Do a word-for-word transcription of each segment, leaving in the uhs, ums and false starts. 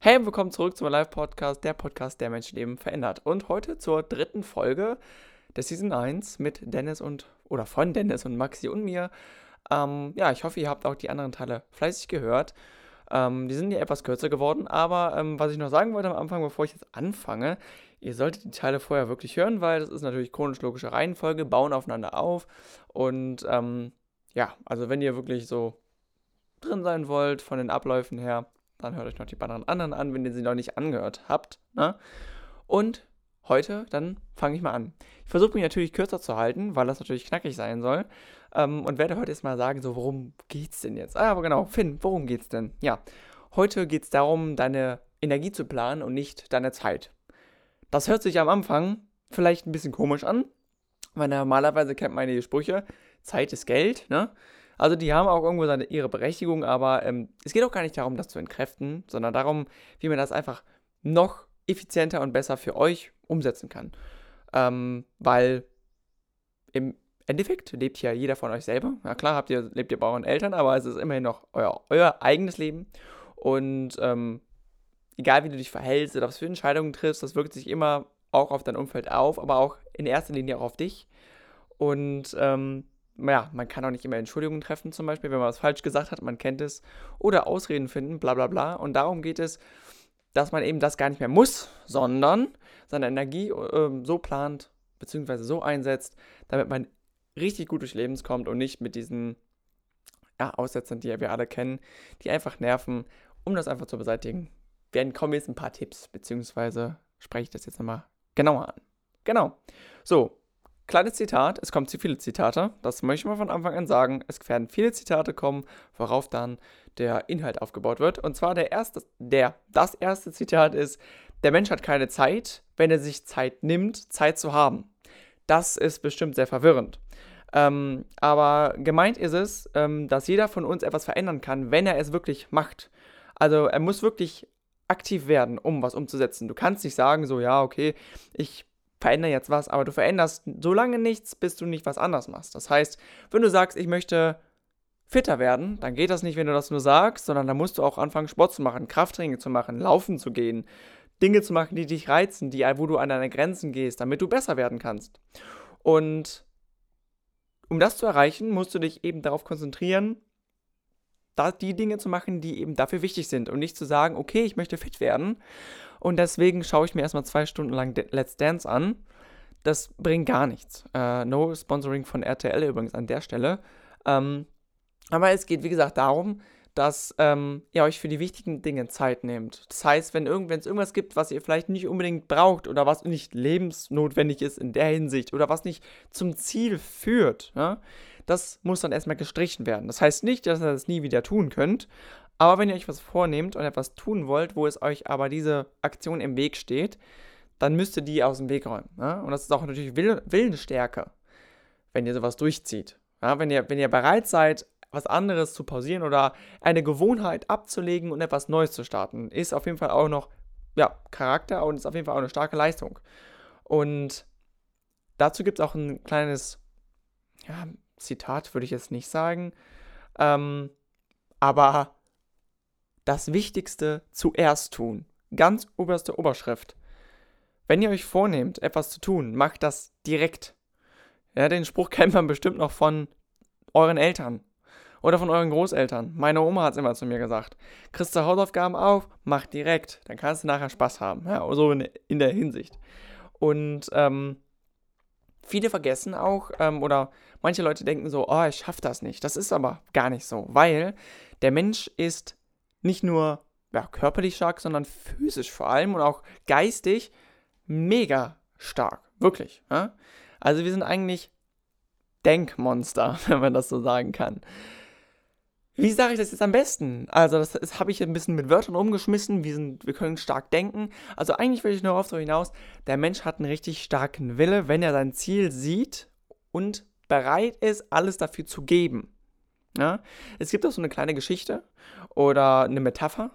Hey und willkommen zurück zum Live-Podcast, der Podcast, der Menschenleben verändert. Und heute zur dritten Folge der Season eins mit Dennis und, oder von Dennis und Maxi und mir. Ähm, ja, ich hoffe, ihr habt auch die anderen Teile fleißig gehört. Ähm, die sind ja etwas kürzer geworden, aber ähm, was ich noch sagen wollte am Anfang, bevor ich jetzt anfange, ihr solltet die Teile vorher wirklich hören, weil das ist natürlich chronologische Reihenfolge, bauen aufeinander auf. Und ähm, ja, also wenn ihr wirklich so drin sein wollt von den Abläufen her, dann hört euch noch die anderen anderen an, wenn ihr sie noch nicht angehört habt. Ne? Und heute, dann fange ich mal an. Ich versuche mich natürlich kürzer zu halten, weil das natürlich knackig sein soll. Ähm, und werde heute erstmal sagen, so, worum geht's denn jetzt? Ah, aber genau, Finn, worum geht's denn? Ja, heute geht's darum, deine Energie zu planen und nicht deine Zeit. Das hört sich am Anfang vielleicht ein bisschen komisch an, weil normalerweise kennt man die Sprüche, Zeit ist Geld, ne? Also die haben auch irgendwo seine, ihre Berechtigung, aber ähm, es geht auch gar nicht darum, das zu entkräften, sondern darum, wie man das einfach noch effizienter und besser für euch umsetzen kann. Ähm, weil im Endeffekt lebt ja jeder von euch selber. Na klar, habt ihr, lebt ihr bei euren Eltern, aber es ist immerhin noch euer, euer eigenes Leben. Und ähm, egal, wie du dich verhältst oder was für Entscheidungen triffst, das wirkt sich immer auch auf dein Umfeld auf, aber auch in erster Linie auch auf dich. Und ähm, ja, man kann auch nicht immer Entschuldigungen treffen, zum Beispiel, wenn man was falsch gesagt hat, man kennt es, oder Ausreden finden, bla bla bla. Und darum geht es, dass man eben das gar nicht mehr muss, sondern seine Energie äh, so plant, beziehungsweise so einsetzt, damit man richtig gut durchs Leben kommt und nicht mit diesen ja, Aussetzern, die wir alle kennen, die einfach nerven, um das einfach zu beseitigen. Werden kommen jetzt ein paar Tipps, beziehungsweise spreche ich das jetzt nochmal genauer an. Genau. So. Kleines Zitat, es kommen zu viele Zitate, das möchte ich mal von Anfang an sagen, es werden viele Zitate kommen, worauf dann der Inhalt aufgebaut wird. Und zwar der erste, der, das erste Zitat ist, der Mensch hat keine Zeit, wenn er sich Zeit nimmt, Zeit zu haben. Das ist bestimmt sehr verwirrend. Ähm, aber gemeint ist es, ähm, dass jeder von uns etwas verändern kann, wenn er es wirklich macht. Also er muss wirklich aktiv werden, um was umzusetzen. Du kannst nicht sagen, so ja, okay, ich verändere jetzt was, aber du veränderst so lange nichts, bis du nicht was anderes machst. Das heißt, wenn du sagst, ich möchte fitter werden, dann geht das nicht, wenn du das nur sagst, sondern dann musst du auch anfangen, Sport zu machen, Krafttraining zu machen, laufen zu gehen, Dinge zu machen, die dich reizen, die, wo du an deine Grenzen gehst, damit du besser werden kannst. Und um das zu erreichen, musst du dich eben darauf konzentrieren, die Dinge zu machen, die eben dafür wichtig sind und nicht zu sagen, okay, ich möchte fit werden und deswegen schaue ich mir erstmal zwei Stunden lang Let's Dance an. Das bringt gar nichts. Äh, no Sponsoring von R T L übrigens an der Stelle. Ähm, aber es geht, wie gesagt, darum, dass ähm, ihr euch für die wichtigen Dinge Zeit nehmt. Das heißt, wenn es irgendwas gibt, was ihr vielleicht nicht unbedingt braucht oder was nicht lebensnotwendig ist in der Hinsicht oder was nicht zum Ziel führt, ja, das muss dann erstmal gestrichen werden. Das heißt nicht, dass ihr das nie wieder tun könnt, aber wenn ihr euch was vornehmt und etwas tun wollt, wo es euch aber diese Aktion im Weg steht, dann müsst ihr die aus dem Weg räumen. Ja? Und das ist auch natürlich Will- Willensstärke, wenn ihr sowas durchzieht. Ja? Wenn ihr, wenn ihr bereit seid, was anderes zu pausieren oder eine Gewohnheit abzulegen und etwas Neues zu starten, ist auf jeden Fall auch noch ja, Charakter und ist auf jeden Fall auch eine starke Leistung. Und dazu gibt es auch ein kleines ja, Zitat, würde ich jetzt nicht sagen, ähm, aber das Wichtigste zuerst tun, ganz oberste Oberschrift. Wenn ihr euch vornehmt, etwas zu tun, macht das direkt. Ja, den Spruch kennt man bestimmt noch von euren Eltern. Oder von euren Großeltern. Meine Oma hat es immer zu mir gesagt. Kriegst du Hausaufgaben auf, mach direkt. Dann kannst du nachher Spaß haben. Ja, so in, in der Hinsicht. Und ähm, viele vergessen auch, ähm, oder manche Leute denken so, oh, ich schaff das nicht. Das ist aber gar nicht so. Weil der Mensch ist nicht nur ja, körperlich stark, sondern physisch vor allem und auch geistig mega stark. Wirklich. Ja? Also wir sind eigentlich Denkmonster, wenn man das so sagen kann. Wie sage ich das jetzt am besten? Also das, das habe ich ein bisschen mit Wörtern umgeschmissen. Wir, sind, wir können stark denken. Also eigentlich will ich nur darauf hinaus, der Mensch hat einen richtig starken Wille, wenn er sein Ziel sieht und bereit ist, alles dafür zu geben. Ja? Es gibt auch so eine kleine Geschichte oder eine Metapher,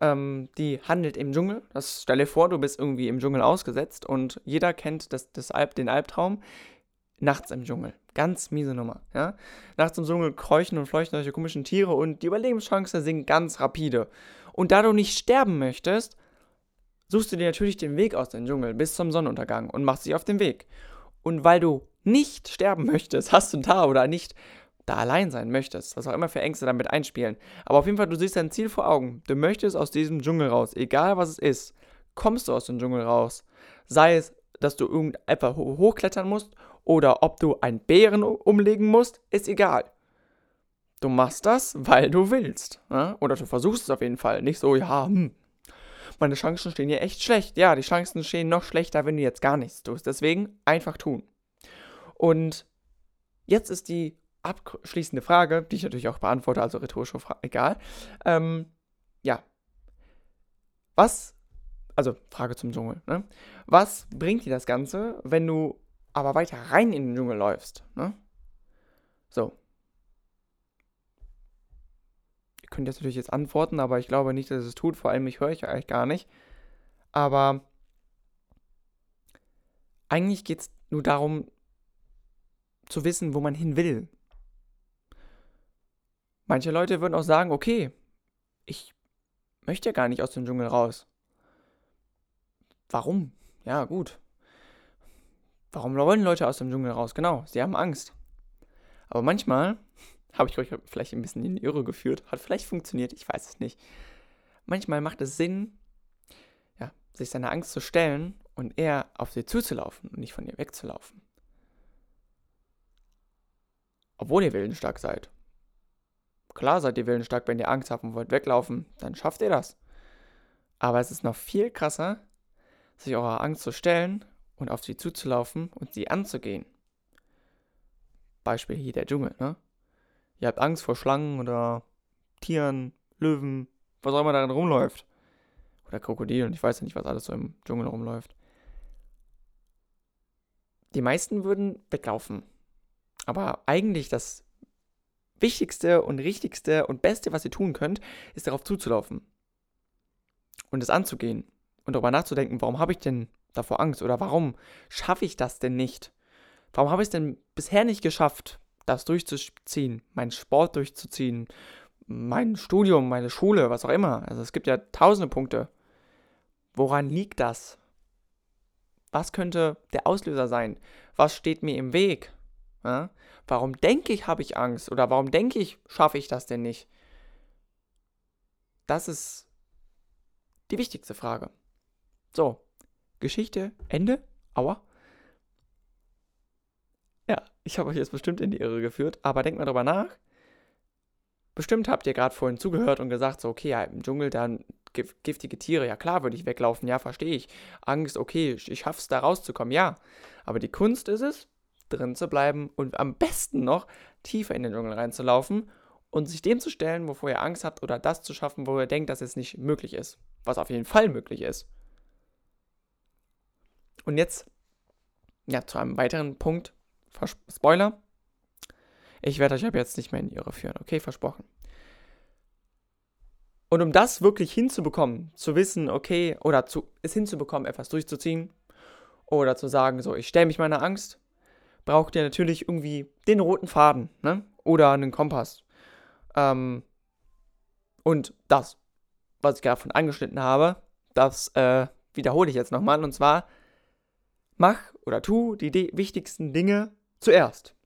ähm, die handelt im Dschungel. Das, stell dir vor, du bist irgendwie im Dschungel ausgesetzt und jeder kennt das, das Alp, den Albtraum. Nachts im Dschungel. Ganz miese Nummer, ja. Nachts im Dschungel kräuchen und fleuchten solche komischen Tiere und die Überlebenschancen sinken ganz rapide. Und da du nicht sterben möchtest, suchst du dir natürlich den Weg aus dem Dschungel bis zum Sonnenuntergang und machst dich auf den Weg. Und weil du nicht sterben möchtest, hast du da oder nicht da allein sein möchtest, was auch immer für Ängste damit einspielen. Aber auf jeden Fall, du siehst dein Ziel vor Augen. Du möchtest aus diesem Dschungel raus, egal was es ist, kommst du aus dem Dschungel raus. Sei es, dass du irgendetwas hochklettern musst oder ob du einen Bären umlegen musst, ist egal. Du machst das, weil du willst. Ne? Oder du versuchst es auf jeden Fall. Nicht so, ja, hm. Meine Chancen stehen hier echt schlecht. Ja, die Chancen stehen noch schlechter, wenn du jetzt gar nichts tust. Deswegen einfach tun. Und jetzt ist die abschließende Frage, die ich natürlich auch beantworte, also rhetorische Frage, egal. Ähm, ja. Was, also Frage zum Dschungel, ne? Was bringt dir das Ganze, wenn du aber weiter rein in den Dschungel läufst, ne? So. Ihr könnt jetzt natürlich jetzt antworten, aber ich glaube nicht, dass es tut. Vor allem, ich höre ich eigentlich gar nicht. Aber eigentlich geht es nur darum, zu wissen, wo man hin will. Manche Leute würden auch sagen, okay, ich möchte ja gar nicht aus dem Dschungel raus. Warum? Ja, gut. Warum wollen Leute aus dem Dschungel raus? Genau, sie haben Angst. Aber manchmal, habe ich euch vielleicht ein bisschen in die Irre geführt, hat vielleicht funktioniert, ich weiß es nicht. Manchmal macht es Sinn, ja, sich seiner Angst zu stellen und eher auf sie zuzulaufen und nicht von ihr wegzulaufen. Obwohl ihr willensstark seid. Klar seid ihr willensstark, wenn ihr Angst habt und wollt weglaufen, dann schafft ihr das. Aber es ist noch viel krasser, sich eurer Angst zu stellen und auf sie zuzulaufen und sie anzugehen. Beispiel hier der Dschungel, ne? Ihr habt Angst vor Schlangen oder Tieren, Löwen, was auch immer darin rumläuft. Oder Krokodilen, ich weiß ja nicht, was alles so im Dschungel rumläuft. Die meisten würden weglaufen. Aber eigentlich das Wichtigste und Richtigste und Beste, was ihr tun könnt, ist darauf zuzulaufen und es anzugehen und darüber nachzudenken, warum habe ich denn davor Angst oder warum schaffe ich das denn nicht? Warum habe ich es denn bisher nicht geschafft, das durchzuziehen, meinen Sport durchzuziehen, mein Studium, meine Schule, was auch immer? Also es gibt ja tausende Punkte. Woran liegt das? Was könnte der Auslöser sein? Was steht mir im Weg? Ja, warum denke ich, habe ich Angst? Oder warum denke ich, schaffe ich das denn nicht? Das ist die wichtigste Frage. So, Geschichte, Ende, aua. Ja, ich habe euch jetzt bestimmt in die Irre geführt, aber denkt mal drüber nach. Bestimmt habt ihr gerade vorhin zugehört und gesagt, so, okay, ja, im Dschungel, dann giftige Tiere, ja klar, würde ich weglaufen, ja, verstehe ich. Angst, okay, ich schaffe es, da rauszukommen, ja. Aber die Kunst ist es, drin zu bleiben und am besten noch tiefer in den Dschungel reinzulaufen und sich dem zu stellen, wovor ihr Angst habt oder das zu schaffen, wo ihr denkt, dass es nicht möglich ist, was auf jeden Fall möglich ist. Und jetzt, ja, zu einem weiteren Punkt, Vers- Spoiler, ich werde euch aber jetzt nicht mehr in die Irre führen, okay, versprochen. Und um das wirklich hinzubekommen, zu wissen, okay, oder zu, es hinzubekommen, etwas durchzuziehen oder zu sagen, so, ich stelle mich meiner Angst, braucht ihr natürlich irgendwie den roten Faden, ne? Oder einen Kompass. Ähm, und das, was ich gerade von angeschnitten habe, das äh, wiederhole ich jetzt nochmal. Und zwar, mach oder tu die de- wichtigsten Dinge zuerst.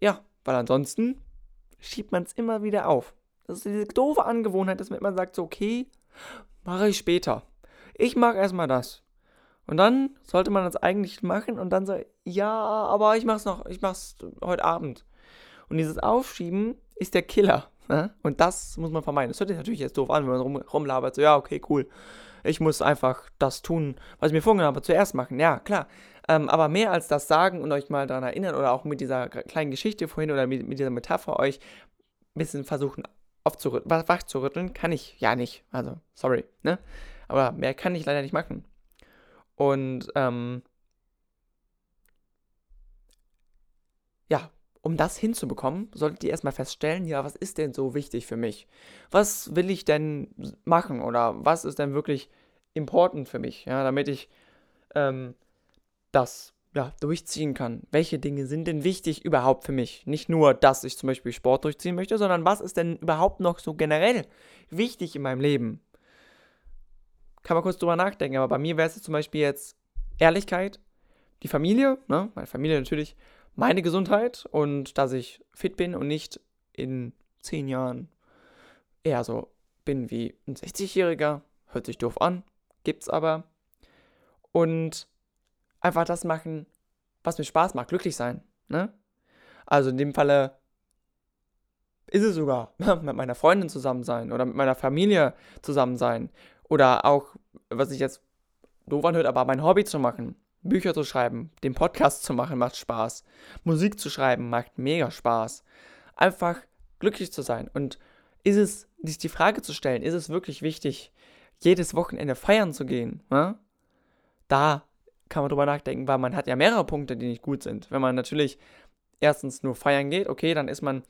Ja, weil ansonsten schiebt man es immer wieder auf. Das ist diese doofe Angewohnheit, dass man immer sagt, so, okay, mache ich später. Ich mache erstmal das. Und dann sollte man das eigentlich machen und dann so, ja, aber ich mach's noch, ich mach's heute Abend. Und dieses Aufschieben ist der Killer. Ne? Und das muss man vermeiden. Das hört sich natürlich jetzt doof an, wenn man rum, rumlabert, so, ja, okay, cool. Ich muss einfach das tun, was ich mir vorgenommen habe, zuerst machen. Ja, klar. Ähm, aber mehr als das sagen und euch mal daran erinnern oder auch mit dieser kleinen Geschichte vorhin oder mit, mit dieser Metapher euch ein bisschen versuchen aufzurütteln, wach zu rütteln, kann ich ja nicht. Also, sorry. Ne? Aber mehr kann ich leider nicht machen. Und, ähm, ja, um das hinzubekommen, solltet ihr erstmal feststellen, ja, was ist denn so wichtig für mich? Was will ich denn machen oder was ist denn wirklich important für mich, ja, damit ich, ähm, das ja, durchziehen kann. Welche Dinge sind denn wichtig überhaupt für mich? Nicht nur, dass ich zum Beispiel Sport durchziehen möchte, sondern was ist denn überhaupt noch so generell wichtig in meinem Leben? Kann man kurz drüber nachdenken, aber bei mir wäre es zum Beispiel jetzt Ehrlichkeit, die Familie, ne? Meine Familie natürlich, meine Gesundheit und dass ich fit bin und nicht in zehn Jahren eher so bin wie ein sechzigjähriger. Hört sich doof an, gibt's aber. Und einfach das machen, was mir Spaß macht, glücklich sein, ne? Also in dem Falle ist es sogar mit meiner Freundin zusammen sein oder mit meiner Familie zusammen sein oder auch, was ich jetzt doof anhört, aber mein Hobby zu machen, Bücher zu schreiben, den Podcast zu machen, macht Spaß, Musik zu schreiben, macht mega Spaß. Einfach glücklich zu sein und ist es, sich die Frage zu stellen, ist es wirklich wichtig, jedes Wochenende feiern zu gehen, ne? Da kann man drüber nachdenken, weil man hat ja mehrere Punkte, die nicht gut sind. Wenn man natürlich erstens nur feiern geht, okay, dann ist man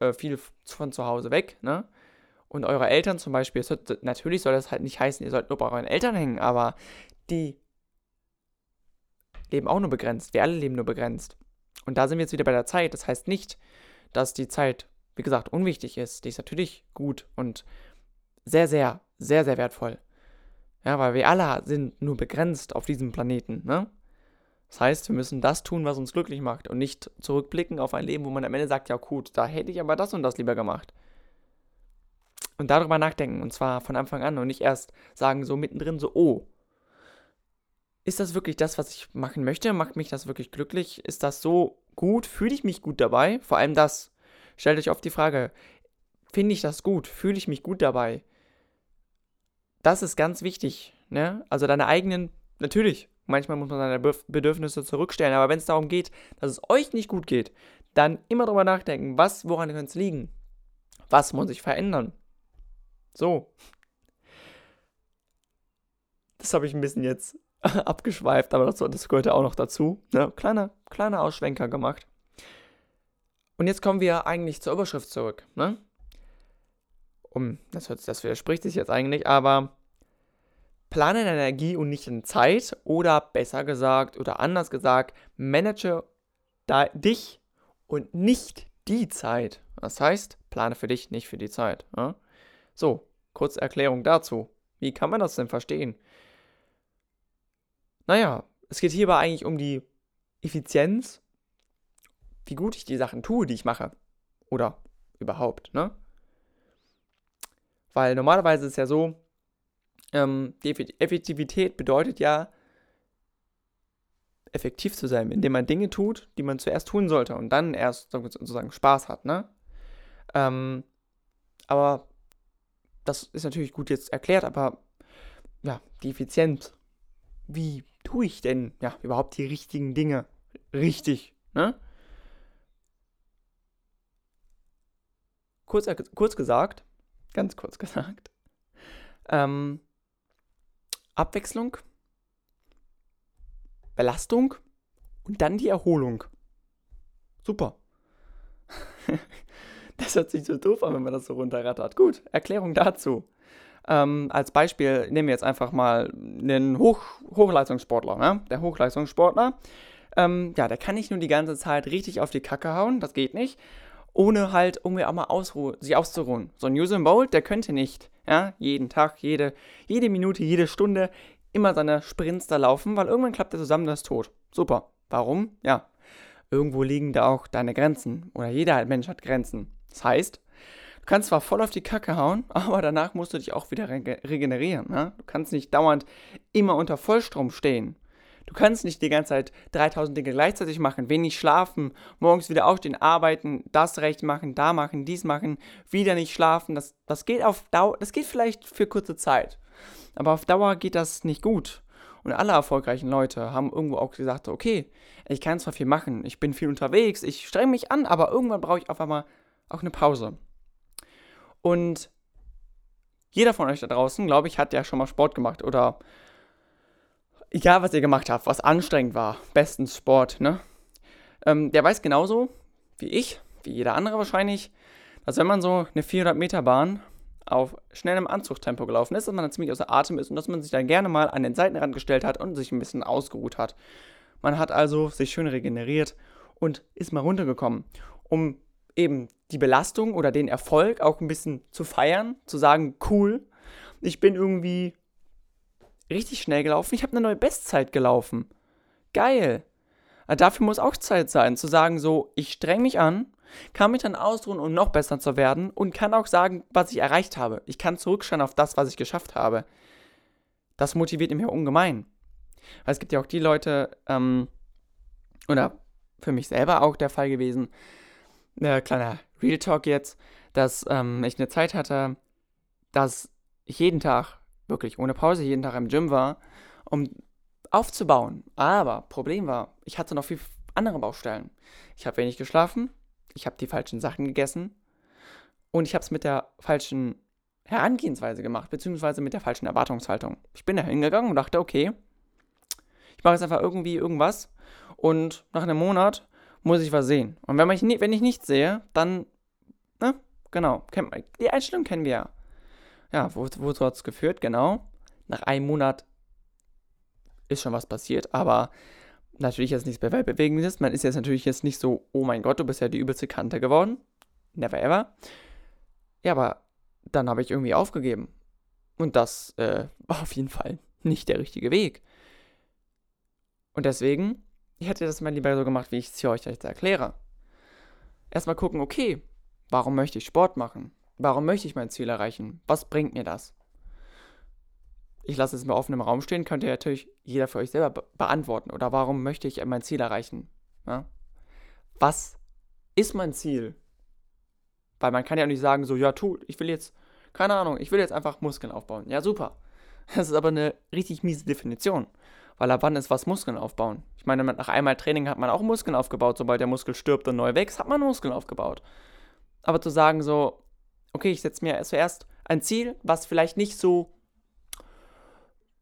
äh, viel von zu Hause weg, ne? Und eure Eltern zum Beispiel, wird, natürlich soll das halt nicht heißen, ihr sollt nur bei euren Eltern hängen, aber die leben auch nur begrenzt. Wir alle leben nur begrenzt. Und da sind wir jetzt wieder bei der Zeit. Das heißt nicht, dass die Zeit, wie gesagt, unwichtig ist. Die ist natürlich gut und sehr, sehr, sehr, sehr wertvoll. Ja, weil wir alle sind nur begrenzt auf diesem Planeten, ne? Das heißt, wir müssen das tun, was uns glücklich macht und nicht zurückblicken auf ein Leben, wo man am Ende sagt, ja gut, da hätte ich aber das und das lieber gemacht. Und darüber nachdenken, und zwar von Anfang an und nicht erst sagen so mittendrin so, oh, ist das wirklich das, was ich machen möchte? Macht mich das wirklich glücklich? Ist das so gut? Fühle ich mich gut dabei? Vor allem das, stellt euch oft die Frage, finde ich das gut? Fühle ich mich gut dabei? Das ist ganz wichtig, ne? Also deine eigenen, natürlich, manchmal muss man seine Bedürfnisse zurückstellen, aber wenn es darum geht, dass es euch nicht gut geht, dann immer drüber nachdenken, was, woran kann es liegen? Was muss ich verändern? So. Das habe ich ein bisschen jetzt abgeschweift, aber das, das gehört ja auch noch dazu, ne? Kleiner, kleiner Ausschwenker gemacht. Und jetzt kommen wir eigentlich zur Überschrift zurück, ne? Um, das, das widerspricht sich jetzt eigentlich, aber plane deine Energie und nicht in Zeit oder besser gesagt oder anders gesagt, manage da, dich und nicht die Zeit. Das heißt, plane für dich, nicht für die Zeit. Ja? So, kurze Erklärung dazu. Wie kann man das denn verstehen? Naja, es geht hierbei eigentlich um die Effizienz, wie gut ich die Sachen tue, die ich mache. Oder überhaupt, ne? Weil normalerweise ist es ja so, ähm, die Effektivität bedeutet ja, effektiv zu sein, indem man Dinge tut, die man zuerst tun sollte und dann erst sozusagen Spaß hat, ne? Ähm, aber das ist natürlich gut jetzt erklärt, aber ja, die Effizienz, wie tue ich denn ja überhaupt die richtigen Dinge richtig, ne? Kurz, kurz gesagt, Ganz kurz gesagt. Ähm, Abwechslung, Belastung und dann die Erholung. Super. Das hört sich so doof an, wenn man das so runterrattert. Gut, Erklärung dazu. Ähm, als Beispiel nehmen wir jetzt einfach mal einen Hoch- Hochleistungssportler. Ne? Der Hochleistungssportler, ähm, ja, der kann nicht nur die ganze Zeit richtig auf die Kacke hauen, das geht nicht. Ohne halt irgendwie auch mal ausruhen, sich auszuruhen. So ein Usain Bolt, der könnte nicht, ja, jeden Tag, jede, jede Minute, jede Stunde immer seine Sprints da laufen, weil irgendwann klappt er zusammen, das ist tot. Super. Warum? Ja. Irgendwo liegen da auch deine Grenzen. Oder jeder Mensch hat Grenzen. Das heißt, du kannst zwar voll auf die Kacke hauen, aber danach musst du dich auch wieder re- regenerieren. Ja? Du kannst nicht dauernd immer unter Vollstrom stehen. Du kannst nicht die ganze Zeit dreitausend Dinge gleichzeitig machen, wenig schlafen, morgens wieder aufstehen, arbeiten, das recht machen, da machen, dies machen, wieder nicht schlafen. Das, das geht auf Dauer, das geht vielleicht für kurze Zeit, aber auf Dauer geht das nicht gut. Und alle erfolgreichen Leute haben irgendwo auch gesagt, okay, ich kann zwar viel machen, ich bin viel unterwegs, ich streng mich an, aber irgendwann brauche ich auf einmal auch eine Pause. Und jeder von euch da draußen, glaube ich, hat ja schon mal Sport gemacht oder egal, was ihr gemacht habt, was anstrengend war, bestens Sport, ne? Ähm, der weiß genauso wie ich, wie jeder andere wahrscheinlich, dass wenn man so eine vierhundert-Meter-Bahn auf schnellem Anzugtempo gelaufen ist, dass man dann ziemlich außer Atem ist und dass man sich dann gerne mal an den Seitenrand gestellt hat und sich ein bisschen ausgeruht hat. Man hat also sich schön regeneriert und ist mal runtergekommen, um eben die Belastung oder den Erfolg auch ein bisschen zu feiern, zu sagen, cool, ich bin irgendwie richtig schnell gelaufen, ich habe eine neue Bestzeit gelaufen. Geil. Aber dafür muss auch Zeit sein, zu sagen so, ich streng mich an, kann mich dann ausruhen, um noch besser zu werden und kann auch sagen, was ich erreicht habe. Ich kann zurückschauen auf das, was ich geschafft habe. Das motiviert mich ungemein. Weil es gibt ja auch die Leute, ähm, oder für mich selber auch der Fall gewesen, äh, kleiner Real Talk jetzt, dass ähm, ich eine Zeit hatte, dass ich jeden Tag, wirklich ohne Pause, jeden Tag im Gym war, um aufzubauen. Aber Problem war, ich hatte noch viele andere Baustellen. Ich habe wenig geschlafen, ich habe die falschen Sachen gegessen und ich habe es mit der falschen Herangehensweise gemacht, beziehungsweise mit der falschen Erwartungshaltung. Ich bin da hingegangen und dachte, okay, ich mache jetzt einfach irgendwie irgendwas und nach einem Monat muss ich was sehen. Und wenn, man ich, wenn ich nichts sehe, dann, ne, genau, die Einstellung kennen wir ja. Ja, wo, wozu hat es geführt, genau. Nach einem Monat ist schon was passiert, aber natürlich jetzt nichts Weltbewegendes. Man ist jetzt natürlich jetzt nicht so, oh mein Gott, du bist ja die übelste Kante geworden. Never ever. Ja, aber dann habe ich irgendwie aufgegeben. Und das äh, war auf jeden Fall nicht der richtige Weg. Und deswegen, ich hätte das mal lieber so gemacht, wie ich es hier euch jetzt erkläre. Erstmal gucken, okay, warum möchte ich Sport machen? Warum möchte ich mein Ziel erreichen? Was bringt mir das? Ich lasse es mal offen im Raum stehen, könnt ihr natürlich jeder für euch selber be- beantworten. Oder warum möchte ich mein Ziel erreichen? Ja? Was ist mein Ziel? Weil man kann ja nicht sagen, so, ja, tu, ich will jetzt, keine Ahnung, ich will jetzt einfach Muskeln aufbauen. Ja, super. Das ist aber eine richtig miese Definition. Weil ab wann ist was Muskeln aufbauen? Ich meine, nach einmal Training hat man auch Muskeln aufgebaut. Sobald der Muskel stirbt und neu wächst, hat man Muskeln aufgebaut. Aber zu sagen so, okay, ich setze mir zuerst ein Ziel, was vielleicht nicht so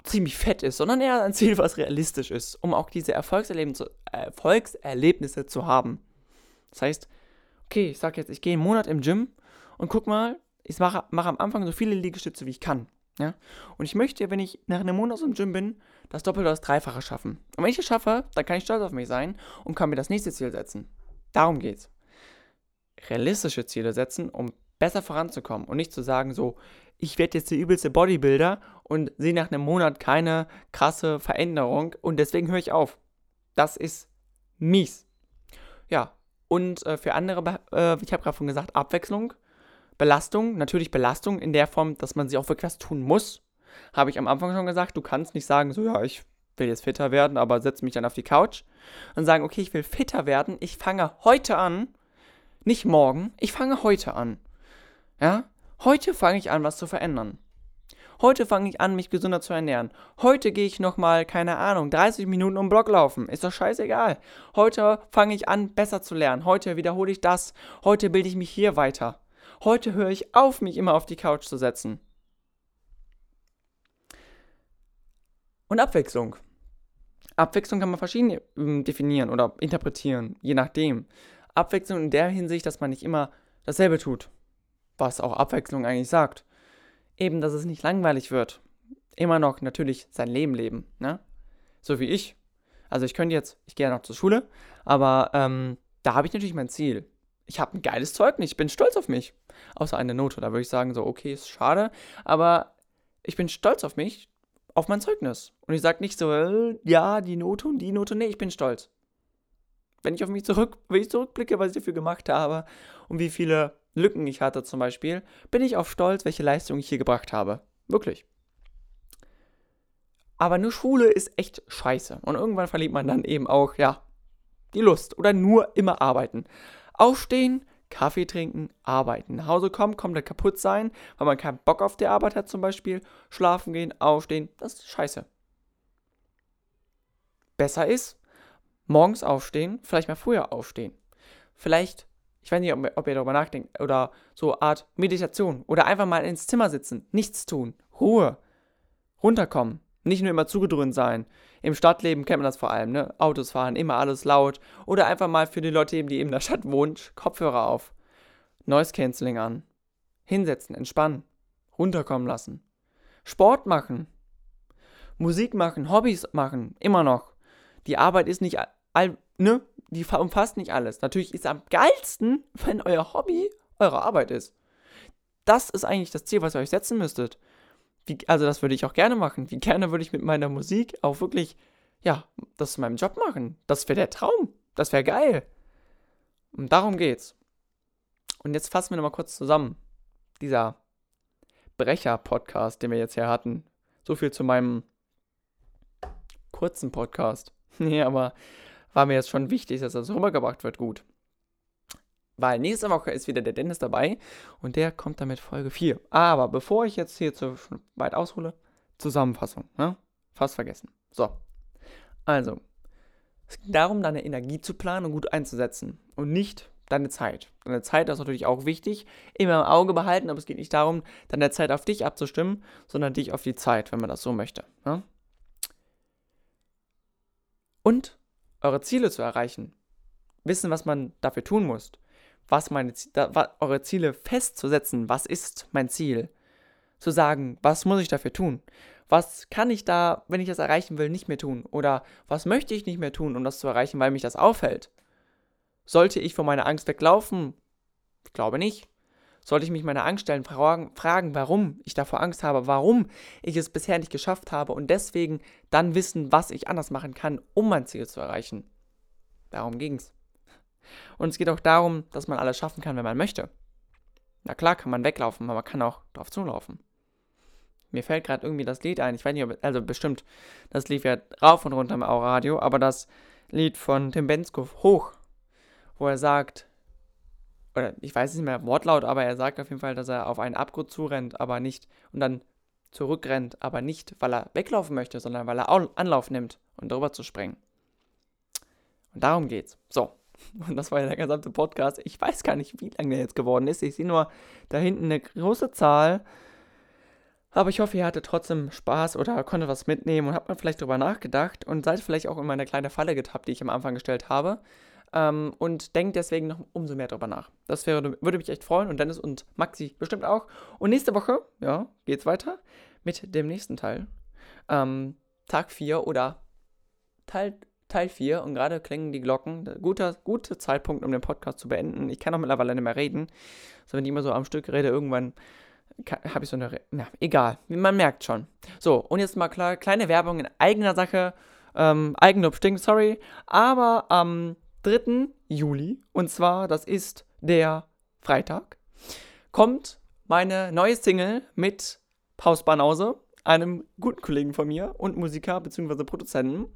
ziemlich fett ist, sondern eher ein Ziel, was realistisch ist, um auch diese Erfolgserlebnisse, Erfolgserlebnisse zu haben. Das heißt, okay, ich sage jetzt, ich gehe einen Monat im Gym und guck mal, ich mache, mache am Anfang so viele Liegestütze, wie ich kann. Ja? Und ich möchte, wenn ich nach einem Monat im Gym bin, das Doppelte oder das Dreifache schaffen. Und wenn ich das schaffe, dann kann ich stolz auf mich sein und kann mir das nächste Ziel setzen. Darum geht's. Realistische Ziele setzen, um besser voranzukommen und nicht zu sagen so, ich werde jetzt der übelste Bodybuilder und sehe nach einem Monat keine krasse Veränderung und deswegen höre ich auf. Das ist mies. Ja, und äh, für andere, äh, ich habe gerade schon gesagt, Abwechslung, Belastung, natürlich Belastung in der Form, dass man sich auch wirklich was tun muss, habe ich am Anfang schon gesagt, du kannst nicht sagen so, ja, ich will jetzt fitter werden, aber setze mich dann auf die Couch und sagen, okay, ich will fitter werden, ich fange heute an, nicht morgen, ich fange heute an. Ja, heute fange ich an, was zu verändern. Heute fange ich an, mich gesünder zu ernähren. Heute gehe ich nochmal, keine Ahnung, dreißig Minuten um den Block laufen. Ist doch scheißegal. Heute fange ich an, besser zu lernen. Heute wiederhole ich das. Heute bilde ich mich hier weiter. Heute höre ich auf, mich immer auf die Couch zu setzen. Und Abwechslung. Abwechslung kann man verschieden definieren oder interpretieren, je nachdem. Abwechslung in der Hinsicht, dass man nicht immer dasselbe tut. Was auch Abwechslung eigentlich sagt. Eben, dass es nicht langweilig wird. Immer noch natürlich sein Leben leben, ne? So wie ich. Also ich könnte jetzt, ich gehe ja noch zur Schule, aber ähm, da habe ich natürlich mein Ziel. Ich habe ein geiles Zeugnis, ich bin stolz auf mich. Außer eine Note, da würde ich sagen so, okay, ist schade, aber ich bin stolz auf mich, auf mein Zeugnis. Und ich sage nicht so, äh, ja, die Note und die Note, nee, ich bin stolz. Wenn ich auf mich zurück, wenn ich zurückblicke, was ich dafür gemacht habe und wie viele Lücken ich hatte zum Beispiel, bin ich auf stolz, welche Leistung ich hier gebracht habe. Wirklich. Aber nur Schule ist echt scheiße. Und irgendwann verliert man dann eben auch, ja, die Lust. Oder nur immer arbeiten. Aufstehen, Kaffee trinken, arbeiten. Nach Hause kommen, komplett kaputt sein, weil man keinen Bock auf die Arbeit hat zum Beispiel. Schlafen gehen, aufstehen, das ist scheiße. Besser ist, morgens aufstehen, vielleicht mal früher aufstehen. Vielleicht Ich weiß nicht, ob ihr darüber nachdenkt, oder so eine Art Meditation oder einfach mal ins Zimmer sitzen, nichts tun, Ruhe, runterkommen, nicht nur immer zugedröhnt sein. Im Stadtleben kennt man das vor allem, ne? Autos fahren, immer alles laut oder einfach mal für die Leute, die eben in der Stadt wohnen, Kopfhörer auf, Noise Cancelling an, hinsetzen, entspannen, runterkommen lassen, Sport machen, Musik machen, Hobbys machen, immer noch. Die Arbeit ist nicht, all, ne, die umfasst nicht alles. Natürlich ist es am geilsten, wenn euer Hobby eure Arbeit ist. Das ist eigentlich das Ziel, was ihr euch setzen müsstet. Wie, also das würde ich auch gerne machen. Wie gerne würde ich mit meiner Musik auch wirklich, ja, das zu meinem Job machen. Das wäre der Traum. Das wäre geil. Und darum geht's. Und jetzt fassen wir nochmal kurz zusammen. Dieser Brecher-Podcast, den wir jetzt hier hatten. So viel zu meinem kurzen Podcast. Nee, aber war mir jetzt schon wichtig, dass das rübergebracht wird. Gut. Weil nächste Woche ist wieder der Dennis dabei und der kommt dann mit Folge vier. Aber bevor ich jetzt hier zu weit aushole, Zusammenfassung. Ne? Fast vergessen. So. Also, es geht darum, deine Energie zu planen und gut einzusetzen und nicht deine Zeit. Deine Zeit ist natürlich auch wichtig, immer im Auge behalten, aber es geht nicht darum, deine Zeit auf dich abzustimmen, sondern dich auf die Zeit, wenn man das so möchte. Ne? Und eure Ziele zu erreichen. Wissen, was man dafür tun muss. Was meine da, was, eure Ziele festzusetzen, was ist mein Ziel? Zu sagen, was muss ich dafür tun? Was kann ich da, wenn ich das erreichen will, nicht mehr tun? Oder was möchte ich nicht mehr tun, um das zu erreichen, weil mich das aufhält? Sollte ich vor meiner Angst weglaufen? Ich glaube nicht. Sollte ich mich meiner Angst stellen, fragen, fragen, warum ich davor Angst habe, warum ich es bisher nicht geschafft habe und deswegen dann wissen, was ich anders machen kann, um mein Ziel zu erreichen. Darum ging's. Und es geht auch darum, dass man alles schaffen kann, wenn man möchte. Na klar kann man weglaufen, aber man kann auch drauf zulaufen. Mir fällt gerade irgendwie das Lied ein. Ich weiß nicht, ob, also bestimmt, das lief ja rauf und runter im Radio, aber das Lied von Tim Benskow, Hoch, wo er sagt, oder ich weiß nicht mehr wortlaut, aber er sagt auf jeden Fall, dass er auf einen Abgrund zurennt, aber nicht, und dann zurückrennt, aber nicht, weil er weglaufen möchte, sondern weil er Anlauf nimmt, um drüber zu springen. Und darum geht's. So. Und das war ja der gesamte Podcast. Ich weiß gar nicht, wie lang der jetzt geworden ist. Ich sehe nur da hinten eine große Zahl. Aber ich hoffe, ihr hattet trotzdem Spaß oder konntet was mitnehmen und habt mal vielleicht drüber nachgedacht und seid vielleicht auch in meine kleine Falle getappt, die ich am Anfang gestellt habe. Ähm, und denkt deswegen noch umso mehr drüber nach. Das wäre, würde mich echt freuen. Und Dennis und Maxi bestimmt auch. Und nächste Woche, ja, geht's weiter mit dem nächsten Teil. Ähm, Tag vier oder Teil Teil vier und gerade klingen die Glocken. Guter, guter Zeitpunkt, um den Podcast zu beenden. Ich kann auch mittlerweile nicht mehr reden. Also wenn ich immer so am Stück rede, irgendwann habe ich so eine... Re- Na, egal. Man merkt schon. So, und jetzt mal klar, kleine Werbung in eigener Sache. Ähm, Eigenlob stinkt, sorry. Aber am dritten Juli, und zwar, das ist der Freitag, kommt meine neue Single mit Pauls Banause, einem guten Kollegen von mir und Musiker bzw. Produzenten.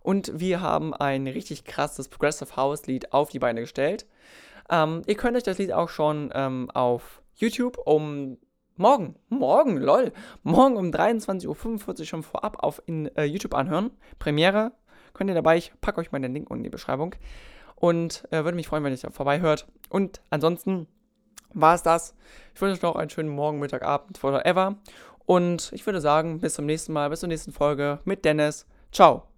Und wir haben ein richtig krasses Progressive House Lied auf die Beine gestellt. Ähm, ihr könnt euch das Lied auch schon ähm, auf YouTube um morgen, morgen, lol, morgen um dreiundzwanzig Uhr fünfundvierzig schon vorab auf in äh, YouTube anhören. Premiere, könnt ihr dabei, ich packe euch mal den Link unten in die Beschreibung. Und äh, würde mich freuen, wenn ihr da vorbei hört. Und ansonsten war es das. Ich wünsche euch noch einen schönen Morgen, Mittag, Abend, whatever. Und ich würde sagen, bis zum nächsten Mal, bis zur nächsten Folge mit Dennis. Ciao.